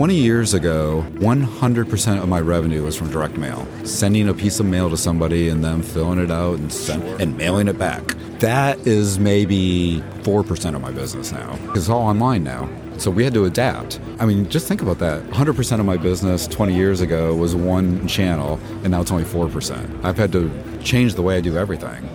20 years ago, 100% of my revenue was from direct mail. Sending a piece of mail to somebody and then filling it out and mailing it back. That is maybe 4% of my business now. It's all online now. So we had to adapt. I mean, just think about that. 100% of my business 20 years ago was one channel, and now it's only 4%. I've had to change the way I do everything.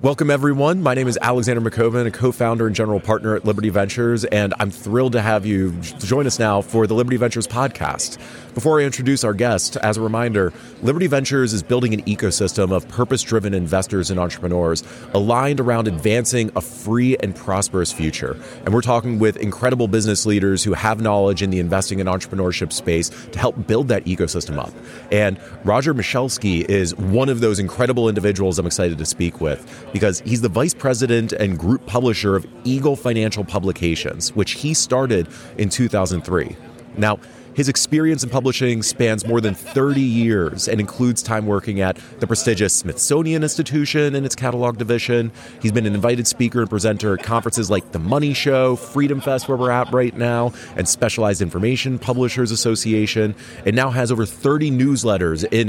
Welcome, everyone. My name is Alexander McCobin, a co-founder and general partner at Liberty Ventures, and I'm thrilled to have you join us now for the Liberty Ventures podcast. Before I introduce our guest, as a reminder, Liberty Ventures is building an ecosystem of purpose-driven investors and entrepreneurs aligned around advancing a free and prosperous future. And we're talking with incredible business leaders who have knowledge in the investing and entrepreneurship space to help build that ecosystem up. And Roger Michalski is one of those incredible individuals I'm excited to speak with, because he's the vice president and group publisher of Eagle Financial Publications, which he started in 2003. Now, his experience in publishing spans more than 30 years and includes time working at the prestigious Smithsonian Institution in its catalog division. He's been an invited speaker and presenter at conferences like The Money Show, Freedom Fest, where we're at right now, and Specialized Information Publishers Association, and now has over 30 newsletters in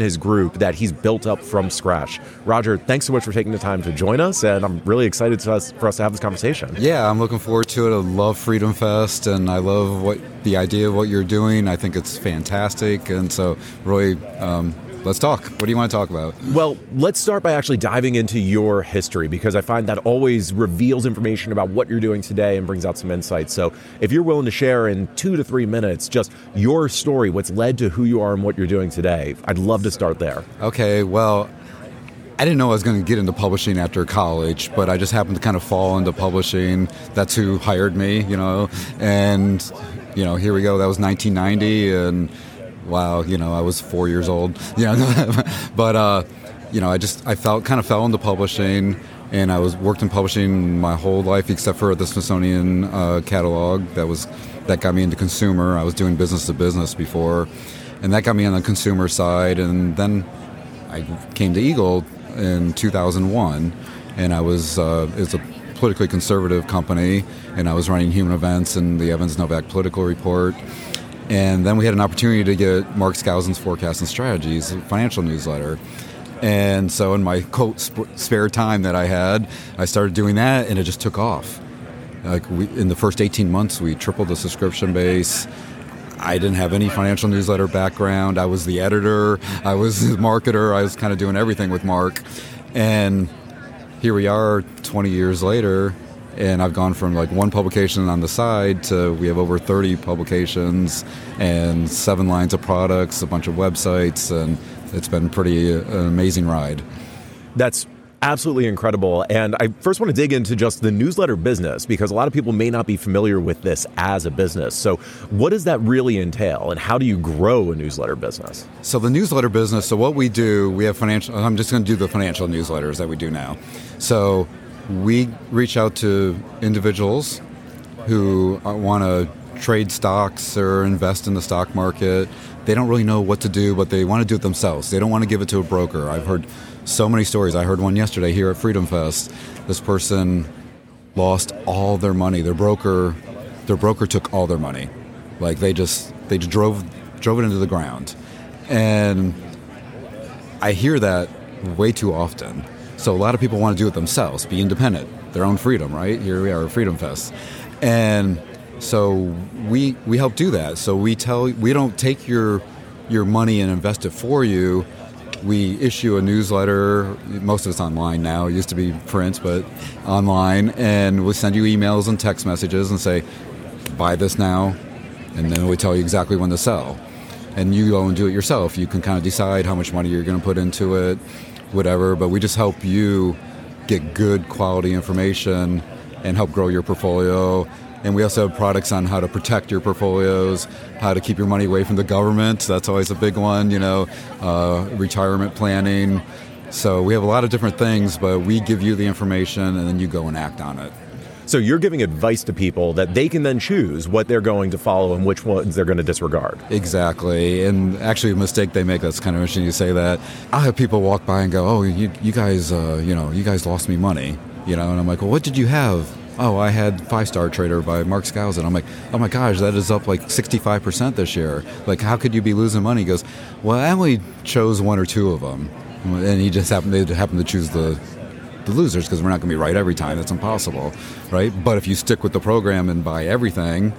his group that he's built up from scratch. Roger, thanks so much for taking the time to join us, and I'm really excited for us to have this conversation. Yeah, I'm looking forward to it. I love Freedom Fest, and I love the idea of what you're doing. I think it's fantastic. And so, Roy, let's talk. What do you want to talk about? Well, let's start by actually diving into your history, because I find that always reveals information about what you're doing today and brings out some insights. So if you're willing to share in 2 to 3 minutes just your story, what's led to who you are and what you're doing today, I'd love to start there. Okay, well, I didn't know I was going to get into publishing after college, but I just happened to kind of fall into publishing. That's who hired me, and... here we go. That was 1990, and wow, I was 4 years old. But I fell into publishing, and I worked in publishing my whole life except for the Smithsonian catalog. That got me into consumer. I was doing business to business before, and that got me on the consumer side. And then I came to Eagle in 2001, and I was it's a politically conservative company, and I was running Human Events and the Evans Novak Political Report. And then we had an opportunity to get Mark Skousen's Forecasts and Strategies financial newsletter. And so in my spare time that I had, I started doing that, and it just took off. In the first 18 months, we tripled the subscription base. I didn't have any financial newsletter background. I was the editor. I was the marketer. I was kind of doing everything with Mark. And here we are 20 years later, and I've gone from one publication on the side to we have over 30 publications and 7 lines of products, a bunch of websites, and it's been an amazing ride. That's absolutely incredible. And I first want to dig into just the newsletter business, because a lot of people may not be familiar with this as a business. So what does that really entail, and how do you grow a newsletter business? So the newsletter business, so what we do, we have financial, I'm just going to do the financial newsletters that we do now. So we reach out to individuals who want to trade stocks or invest in the stock market. They don't really know what to do, but they want to do it themselves. They don't want to give it to a broker. I've heard so many stories. I heard one yesterday here at Freedom Fest. This person lost all their money. Their broker took all their money. They just drove it into the ground. And I hear that way too often. So a lot of people want to do it themselves, be independent, their own freedom, right? Here we are at Freedom Fest. And so we help do that. So we don't take your money and invest it for you. We issue a newsletter. Most of it's online now. It used to be print, but online. And we'll send you emails and text messages and say, buy this now. And then we tell you exactly when to sell. And you go and do it yourself. You can kind of decide how much money you're going to put into it, whatever. But we just help you get good quality information and help grow your portfolio. And we also have products on how to protect your portfolios, how to keep your money away from the government. That's always a big one, retirement planning. So we have a lot of different things, but we give you the information and then you go and act on it. So you're giving advice to people that they can then choose what they're going to follow and which ones they're going to disregard. Exactly. And actually a mistake they make, that's kind of interesting you say that. I'll have people walk by and go, oh, you guys lost me money. And I'm like, well, what did you have? oh, I had Five Star Trader by Mark Skousen. I'm like, oh my gosh, that is up like 65% this year. Like, how could you be losing money? He goes, well, I only chose one or two of them. And he just happened to choose the losers, because we're not going to be right every time. That's impossible, right? But if you stick with the program and buy everything,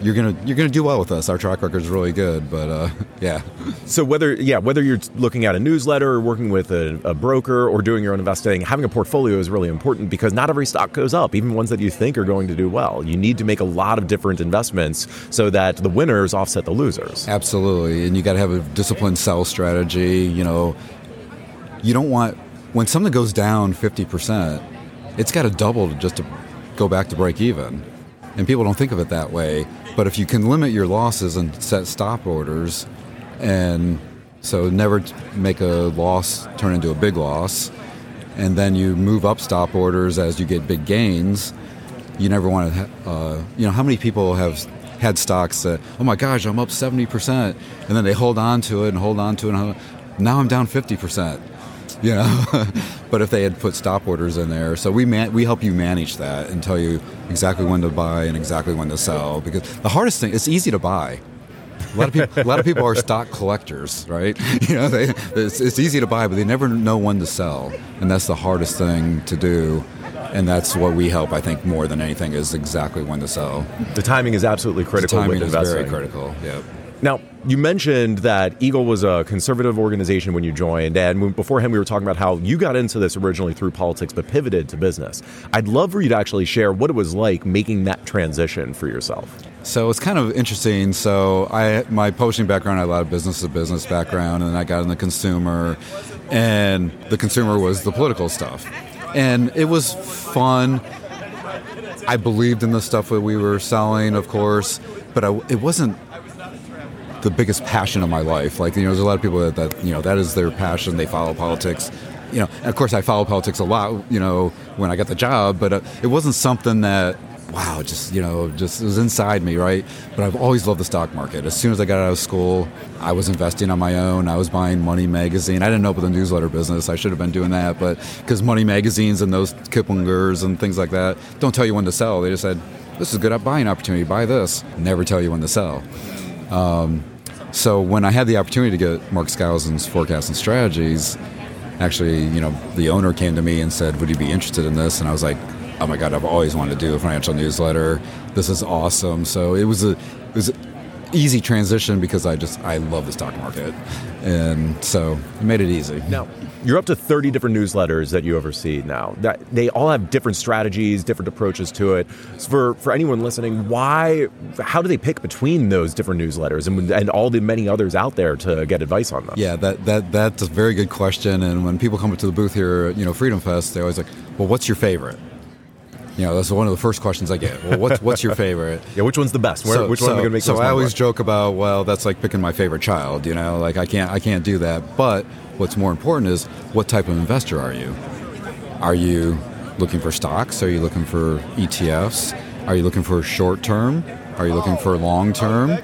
you're gonna do well with us. Our track record is really good, but yeah. So whether you're looking at a newsletter or working with a broker or doing your own investing, having a portfolio is really important, because not every stock goes up, even ones that you think are going to do well. You need to make a lot of different investments so that the winners offset the losers. Absolutely, and you got to have a disciplined sell strategy. You know, you don't want, when something goes down 50%, it's got to double just to go back to break even. And people don't think of it that way. But if you can limit your losses and set stop orders, and so never make a loss turn into a big loss, and then you move up stop orders as you get big gains, you never want to, you know, how many people have had stocks that, oh my gosh, I'm up 70%, and then they hold on to it, now I'm down 50%, you know? But if they had put stop orders in there, so we help you manage that and tell you exactly when to buy and exactly when to sell. Because the hardest thing, it's easy to buy. A lot of people are stock collectors, right? You know, it's easy to buy, but they never know when to sell, and that's the hardest thing to do. And that's what we help, I think, more than anything, is exactly when to sell. The timing is absolutely critical. The timing is very critical. Yep. Now, you mentioned that Eagle was a conservative organization when you joined, and beforehand we were talking about how you got into this originally through politics but pivoted to business. I'd love for you to actually share what it was like making that transition for yourself. So it's kind of interesting. So my publishing background, I had a lot of business-to-business background, and then I got into consumer, and the consumer was the political stuff. And it was fun. I believed in the stuff that we were selling, of course, but it wasn't the biggest passion of my life. Like, you know, there's a lot of people that you know, that is their passion. They follow politics, you know. And of course, I follow politics a lot, you know, when I got the job. But it wasn't something that, wow, just, you know, just it was inside me, right? But I've always loved the stock market. As soon as I got out of school, I was investing on my own. I was buying Money magazine. I didn't know about the newsletter business. I should have been doing that, but because Money magazines and those Kiplingers and things like that don't tell you when to sell. They just said, this is a good buying opportunity. Buy this. Never tell you when to sell. So when I had the opportunity to get Mark Skousen's Forecasts and Strategies, actually, you know, the owner came to me and said, would you be interested in this? And I was like, oh my God, I've always wanted to do a financial newsletter. This is awesome. So it was an easy transition, because I love the stock market. And so it made it easy. Now, you're up to 30 different newsletters that you oversee now. That they all have different strategies, different approaches to it. So for anyone listening, how do they pick between those different newsletters and all the many others out there to get advice on them? Yeah, that's a very good question. And when people come up to the booth here, you know, Freedom Fest, they're always like, well, what's your favorite? You know, that's one of the first questions I get. Well, what's your favorite? Yeah, which one's the best? Which one am I going to make? So I always joke about, well, that's like picking my favorite child. You know, like I can't do that. But what's more important is, what type of investor are you? Are you looking for stocks? Are you looking for ETFs? Are you looking for short term? Are you looking for long term?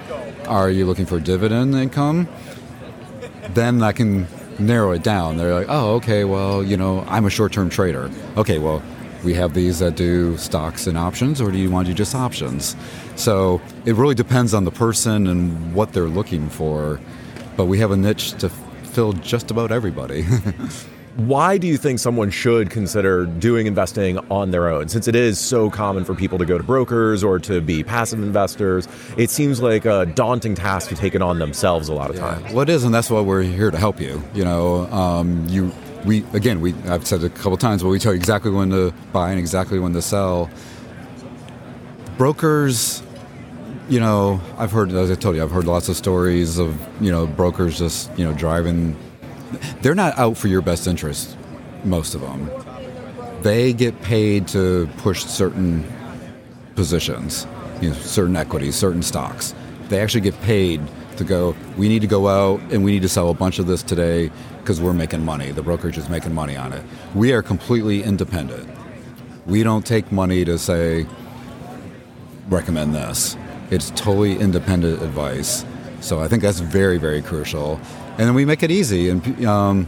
Are you looking for dividend income? Then I can narrow it down. They're like, oh, okay, well, you know, I'm a short term trader. Okay, well, we have these that do stocks and options, or do you want to do just options? So it really depends on the person and what they're looking for. But we have a niche to fill just about everybody. Why do you think someone should consider doing investing on their own? Since it is so common for people to go to brokers or to be passive investors, it seems like a daunting task to take it on themselves a lot of times. Well, it is, and that's why we're here to help you. You know, I've said it a couple times, but we tell you exactly when to buy and exactly when to sell. Brokers, you know, I've heard lots of stories of, you know, brokers just, you know, driving. They're not out for your best interest, most of them. They get paid to push certain positions, you know, certain equities, certain stocks. They actually get paid to go, we need to go out and we need to sell a bunch of this today because we're making money. The brokerage is making money on it. We are completely independent. We don't take money to say, recommend this. It's totally independent advice. So I think that's very, very crucial. And then we make it easy. And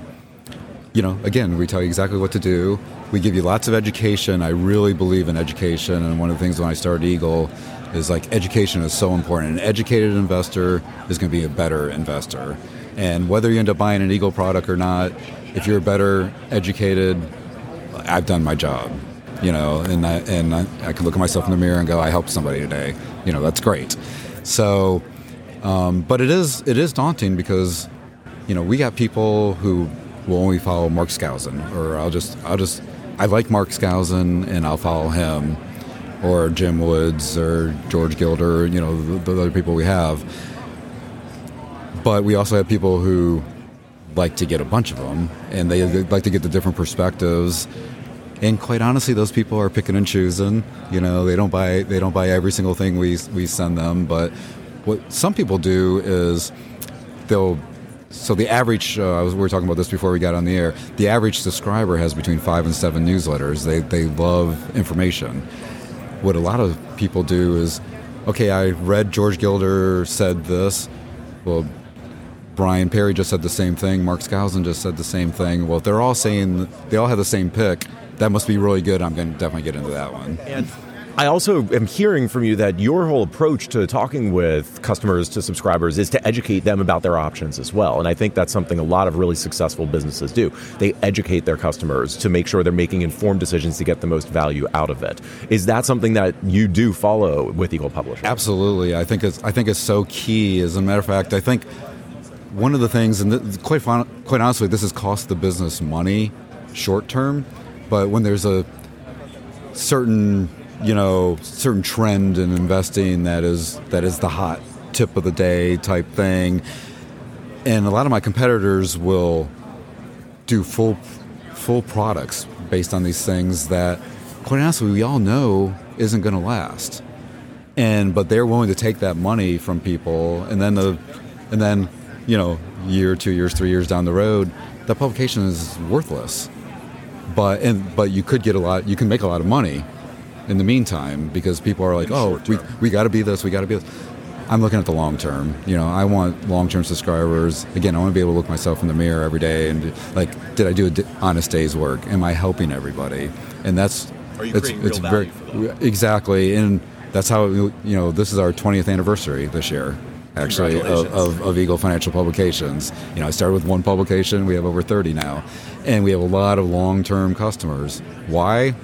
you know, again, we tell you exactly what to do. We give you lots of education. I really believe in education. And one of the things when I started Eagle is like education is so important. An educated investor is going to be a better investor. And whether you end up buying an Eagle product or not, if you're better educated, I've done my job, you know, and I can look at myself in the mirror and go, I helped somebody today. You know, that's great. So, but it is daunting because, you know, we got people who will only follow Mark Skousen, or I like Mark Skousen and I'll follow him, or Jim Woods or George Gilder, you know, the other people we have. But we also have people who like to get a bunch of them, and they like to get the different perspectives. And quite honestly, those people are picking and choosing. You know, they don't buy every single thing we send them. But what some people do is they'll. So the average, we were talking about this before we got on the air, the average subscriber has between 5 and 7 newsletters. They love information. What a lot of people do is, okay, I read George Gilder said this. Well, Brian Perry just said the same thing. Mark Skousen just said the same thing. Well, they're all saying, they all have the same pick. That must be really good. I'm going to definitely get into that one. And I also am hearing from you that your whole approach to talking with customers, to subscribers, is to educate them about their options as well. And I think that's something a lot of really successful businesses do. They educate their customers to make sure they're making informed decisions to get the most value out of it. Is that something that you do follow with Eagle Publishing? Absolutely. I think it's so key. As a matter of fact, I think one of the things, and quite honestly, this has cost the business money short term, but when there's a certain trend in investing that is the hot tip of the day type thing. And a lot of my competitors will do full products based on these things that, quite honestly, we all know isn't going to last. But they're willing to take that money from people, and then you know, year, 2 years, 3 years down the road, that publication is worthless. But you could get a lot. You can make a lot of money in the meantime, because people are like, oh, we got to be this, we got to be this. I'm looking at the long term. You know, I want long-term subscribers. Again, I want to be able to look myself in the mirror every day and, like, did I do an honest day's work? Am I helping everybody? And that's... Are you creating real value for them? Exactly. And that's how, you know, this is our 20th anniversary this year, actually, of Eagle Financial Publications. You know, I started with one publication. We have over 30 now. And we have a lot of long-term customers. Why?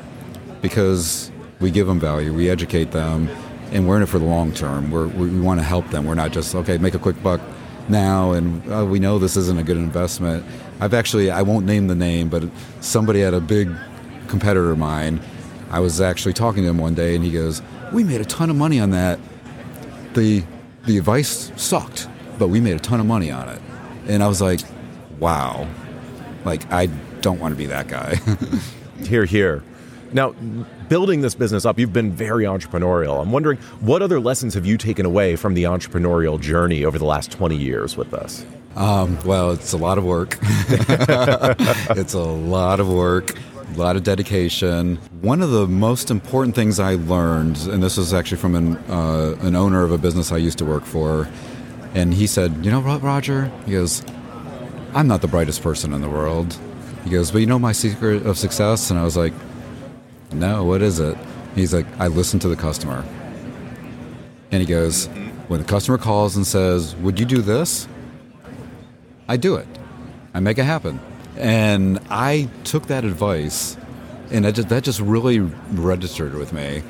Because... we give them value, we educate them, and we're in it for the long term. We want to help them. We're not just, okay, make a quick buck now, and we know this isn't a good investment. I won't name the name, but somebody at a big competitor of mine, I was actually talking to him one day, and he goes, we made a ton of money on that. The advice sucked, but we made a ton of money on it. And I was like, wow. Like, I don't want to be that guy. Hear, hear. Now, building this business up, you've been very entrepreneurial. I'm wondering, what other lessons have you taken away from the entrepreneurial journey over the last 20 years with us? Well, it's a lot of work. It's a lot of work, a lot of dedication. One of the most important things I learned, and this was actually from an owner of a business I used to work for, and he said, you know what, Roger? He goes, I'm not the brightest person in the world. He goes, but you know my secret of success? And I was like, no, what is it? He's like, I listen to the customer. And he goes, when the customer calls and says, would you do this? I do it. I make it happen. And I took that advice, and that just really registered with me.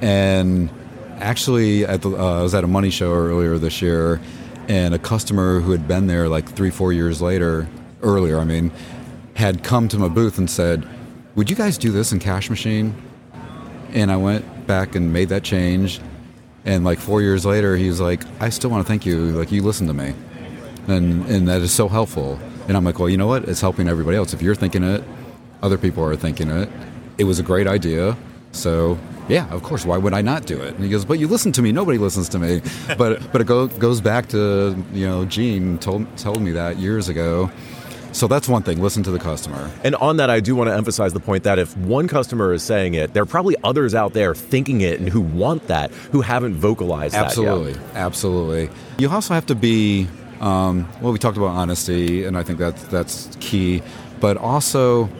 And actually, I was at a Money Show earlier this year, and a customer who had been there like 3-4 years earlier, had come to my booth and said, would you guys do this in Cash Machine? And I went back and made that change. And like 4 years later, he was like, I still want to thank you. Like, you listened to me. And that is so helpful. And I'm like, well, you know what? It's helping everybody else. If you're thinking it, other people are thinking it. It was a great idea. So, yeah, of course, why would I not do it? And he goes, but you listen to me. Nobody listens to me. But it goes back to, you know, Gene told me that years ago. So that's one thing, listen to the customer. And on that, I do want to emphasize the point that if one customer is saying it, there are probably others out there thinking it and who want that, who haven't vocalized absolutely, that yet. Absolutely. You also have to be, well, we talked about honesty, and I think that's key. But also,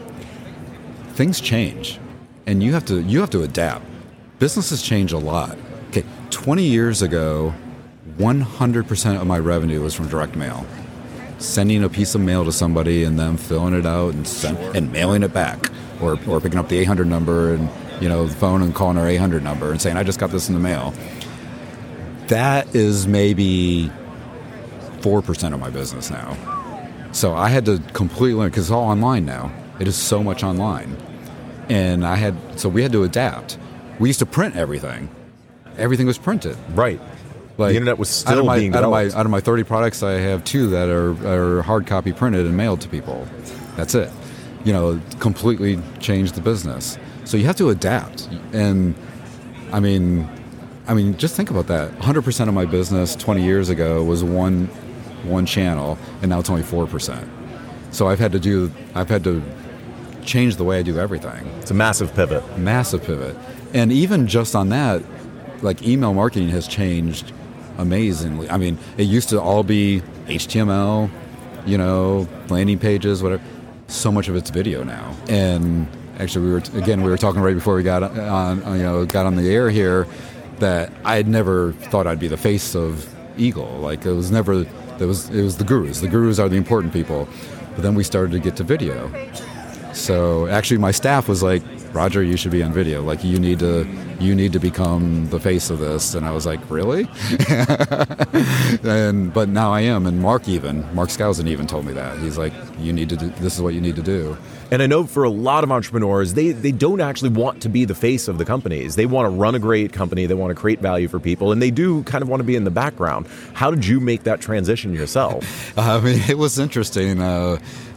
things change, and you have to adapt. Businesses change a lot. Okay, 20 years ago, 100% of my revenue was from direct mail, sending a piece of mail to somebody and them filling it out and mailing it back, or picking up the 800 number and the phone and calling our 800 number and saying, I just got this in the mail. That is maybe 4% of my business now. So I had to completely learn, because it's all online now. It is so much online. And we had to adapt. We used to print everything. Everything was printed. Right. Like, the internet was still being developed. Out of my 30 products, I have 2 that are hard copy printed and mailed to people. That's it. Completely changed the business. So you have to adapt. And, I mean, just think about that. 100% of my business 20 years ago was one channel, and now it's only 4%. So I've had to change the way I do everything. It's a massive pivot. Massive pivot. And even just on that, like, email marketing has changed amazingly. I mean, it used to all be HTML, landing pages, whatever. So much of it's video now. And actually, we were talking right before we got on the air here, that I had never thought I'd be the face of Eagle. Like, it was the gurus. The gurus are the important people. But then we started to get to video. So actually, my staff was like, Roger, you should be on video. Like, you need to become the face of this. And I was like, really? But now I am. And Mark Skousen even told me that. He's like, this is what you need to do. And I know for a lot of entrepreneurs, they don't actually want to be the face of the companies. They want to run a great company. They want to create value for people. And they do kind of want to be in the background. How did you make that transition yourself? I mean, it was interesting.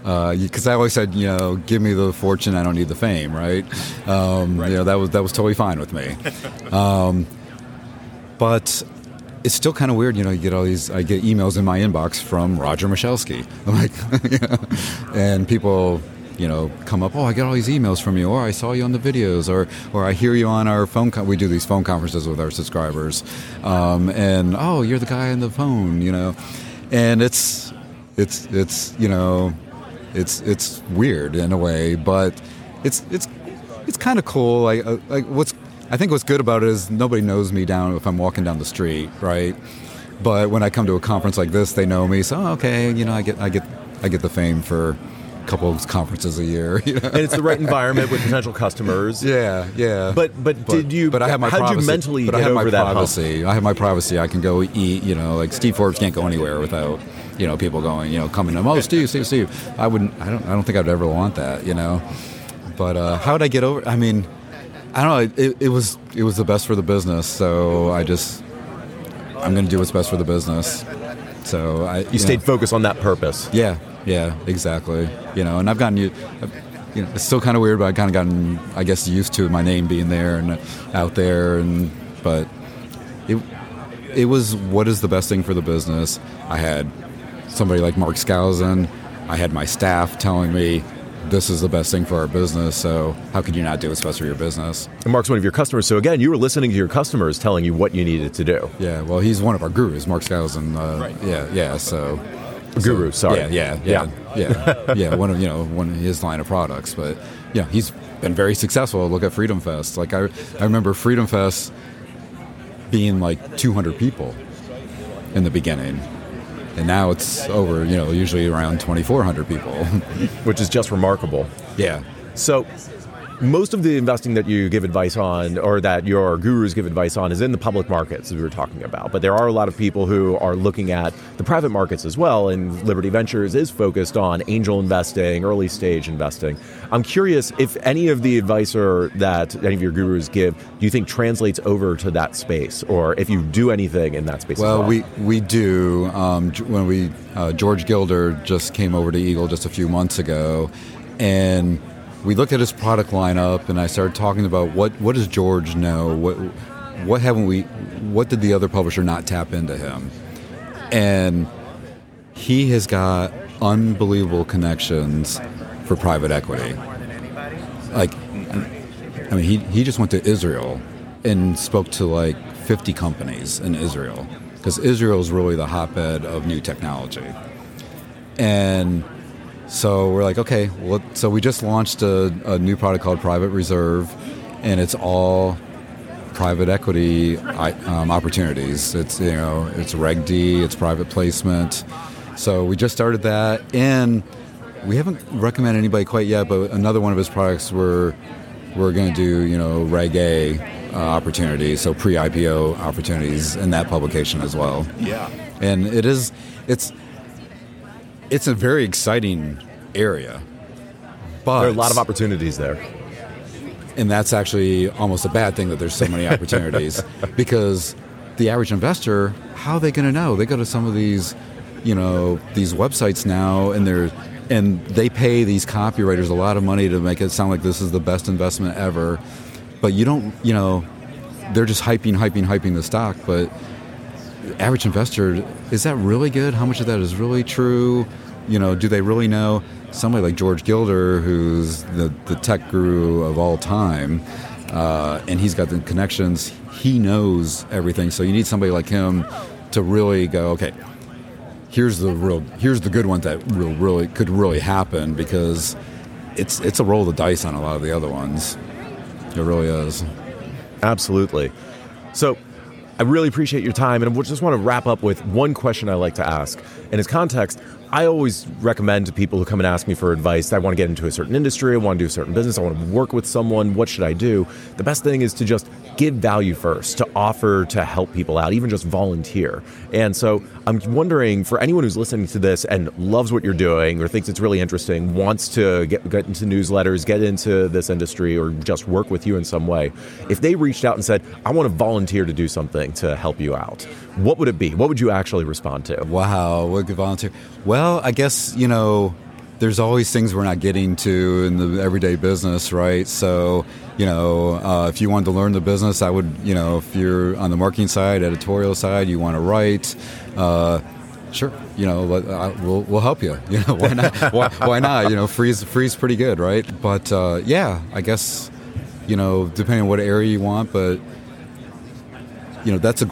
Because I always said, give me the fortune, I don't need the fame, right? Right. That was totally fine with me. But it's still kind of weird, I get emails in my inbox from Roger Michalski. I'm like, and people, come up, oh, I get all these emails from you, or I saw you on the videos, or I hear you on our phone. We do these phone conferences with our subscribers, and oh, you're the guy on the phone, and it's weird in a way, but it's kind of cool. I think what's good about it is nobody knows me down if I'm walking down the street, right? But when I come to a conference like this, they know me. So okay, I get the fame for a couple of conferences a year. And it's the right environment with potential customers. Yeah. But did you? But I have my privacy. How did you mentally get over that privacy? I have my privacy. I can go eat. Like Steve Forbes can't go anywhere without. People going, coming to them, oh, Steve. I don't think I'd ever want that, But how would I get over? I mean, I don't know. It was the best for the business, so I'm going to do what's best for the business. So you stayed focused on that purpose. Yeah, exactly. And I've gotten it's still kind of weird, but I've kind of gotten, I guess, used to my name being there and out there, but it was what is the best thing for the business. I had somebody like Mark Skousen, I had my staff telling me, this is the best thing for our business, so how could you not do what's best for your business? And Mark's one of your customers, so again, you were listening to your customers telling you what you needed to do. Yeah, well, he's one of our gurus, Mark Skousen. Right. Yeah, so... Guru, sorry. Yeah. One of his line of products, but he's been very successful. Look at Freedom Fest. Like, I remember Freedom Fest being like 200 people in the beginning. And now it's over, usually around 2,400 people. Which is just remarkable. Yeah. So most of the investing that you give advice on, or that your gurus give advice on, is in the public markets, as we were talking about. But there are a lot of people who are looking at the private markets as well. And Liberty Ventures is focused on angel investing, early stage investing. I'm curious if any of the advice or that any of your gurus give, do you think translates over to that space, or if you do anything in that space? Well, we do. When George Gilder just came over to Eagle just a few months ago, and we looked at his product lineup, and I started talking about what does George know? What haven't we? What did the other publisher not tap into him? And he has got unbelievable connections for private equity. Like, I mean, he just went to Israel and spoke to like 50 companies in Israel, because Israel is really the hotbed of new technology. And So we're like, okay, well, so we just launched a new product called Private Reserve, and it's all private equity opportunities. It's, you know, it's Reg D, it's private placement. So we just started that, and we haven't recommended anybody quite yet, but another one of his products we're going to do, you know, Reg A opportunities, so pre-IPO opportunities in that publication as well. Yeah. And it's a very exciting area. But there are a lot of opportunities there. And that's actually almost a bad thing that there's so many opportunities because the average investor, how are they going to know? They go to some of these, you know, these websites now, and they pay these copywriters a lot of money to make it sound like this is the best investment ever. But you don't, you know, they're just hyping the stock. But the average investor, is that really good? How much of that is really true? You know, do they really know? Somebody like George Gilder, who's the tech guru of all time, and he's got the connections, he knows everything. So you need somebody like him to really go, okay, here's the good ones that could really happen, because it's a roll of the dice on a lot of the other ones. It really is. Absolutely. So I really appreciate your time, and I just want to wrap up with one question I like to ask. And as context, I always recommend to people who come and ask me for advice, I want to get into a certain industry, I want to do a certain business, I want to work with someone, what should I do? The best thing is to just give value first, to offer to help people out, even just volunteer. And so I'm wondering, for anyone who's listening to this and loves what you're doing or thinks it's really interesting, wants to get into newsletters, get into this industry, or just work with you in some way, if they reached out and said, I want to volunteer to do something to help you out, what would it be? What would you actually respond to? Wow, what could volunteer? Well, I guess, you know, there's always things we're not getting to in the everyday business, right? So, you know, if you wanted to learn the business, I would, you know, if you're on the marketing side, editorial side, you want to write, sure, you know, we'll help you. You know, why not? Why not? You know, free's pretty good, right? But yeah, I guess, you know, depending on what area you want, but you know, that's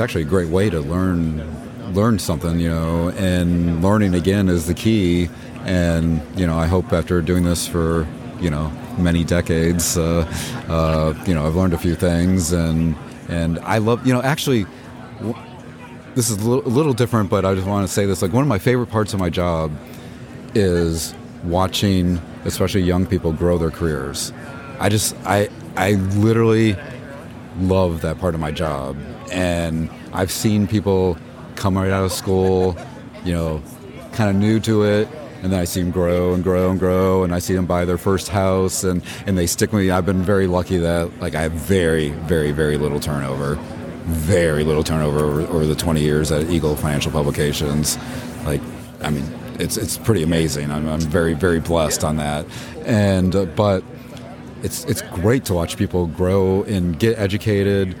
actually a great way to learn something, you know, and learning again is the key. And, you know, I hope after doing this for, you know, many decades, you know, I've learned a few things, and I love, you know, actually, this is a little different, but I just want to say this, like, one of my favorite parts of my job is watching, especially young people, grow their careers. I literally love that part of my job, and I've seen people come right out of school, you know, kind of new to it, and then I see them grow, and I see them buy their first house, and they stick with me. I've been very lucky that, like, I have very, very, very little turnover over the 20 years at Eagle Financial Publications. Like, I mean, it's pretty amazing. I'm very, very blessed on that, and but it's great to watch people grow and get educated,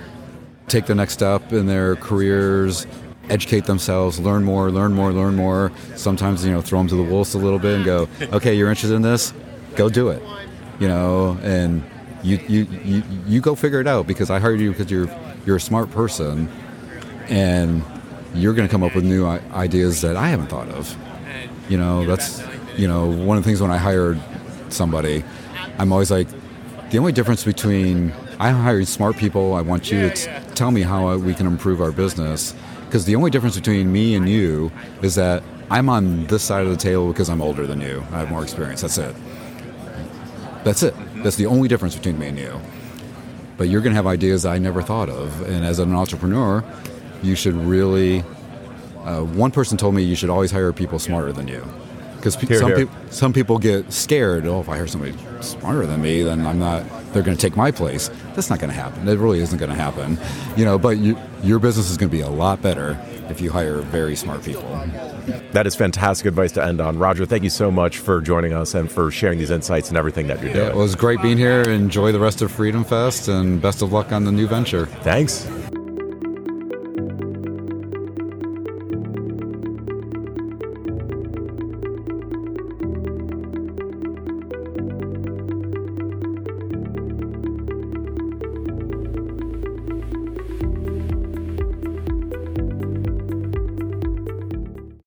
take the next step in their careers, educate themselves, learn more. Sometimes, you know, throw them to the wolves a little bit and go, okay, you're interested in this? Go do it. You know, and you go figure it out, because I hired you because you're a smart person, and you're going to come up with new ideas that I haven't thought of. You know, that's, you know, one of the things when I hired somebody, I'm always like, the only difference between, I'm hiring smart people, I want you to tell me how we can improve our business. Because the only difference between me and you is that I'm on this side of the table because I'm older than you. I have more experience. That's it. That's the only difference between me and you. But you're going to have ideas I never thought of. And as an entrepreneur, you should really... one person told me you should always hire people smarter than you. Because some people get scared. Oh, if I hire somebody smarter than me, then I'm not... they're going to take my place. That's not going to happen. It really isn't going to happen. You know, but your business is going to be a lot better if you hire very smart people. That is fantastic advice to end on. Roger, thank you so much for joining us and for sharing these insights and everything that you're doing. Well, it was great being here. Enjoy the rest of Freedom Fest, and best of luck on the new venture. Thanks.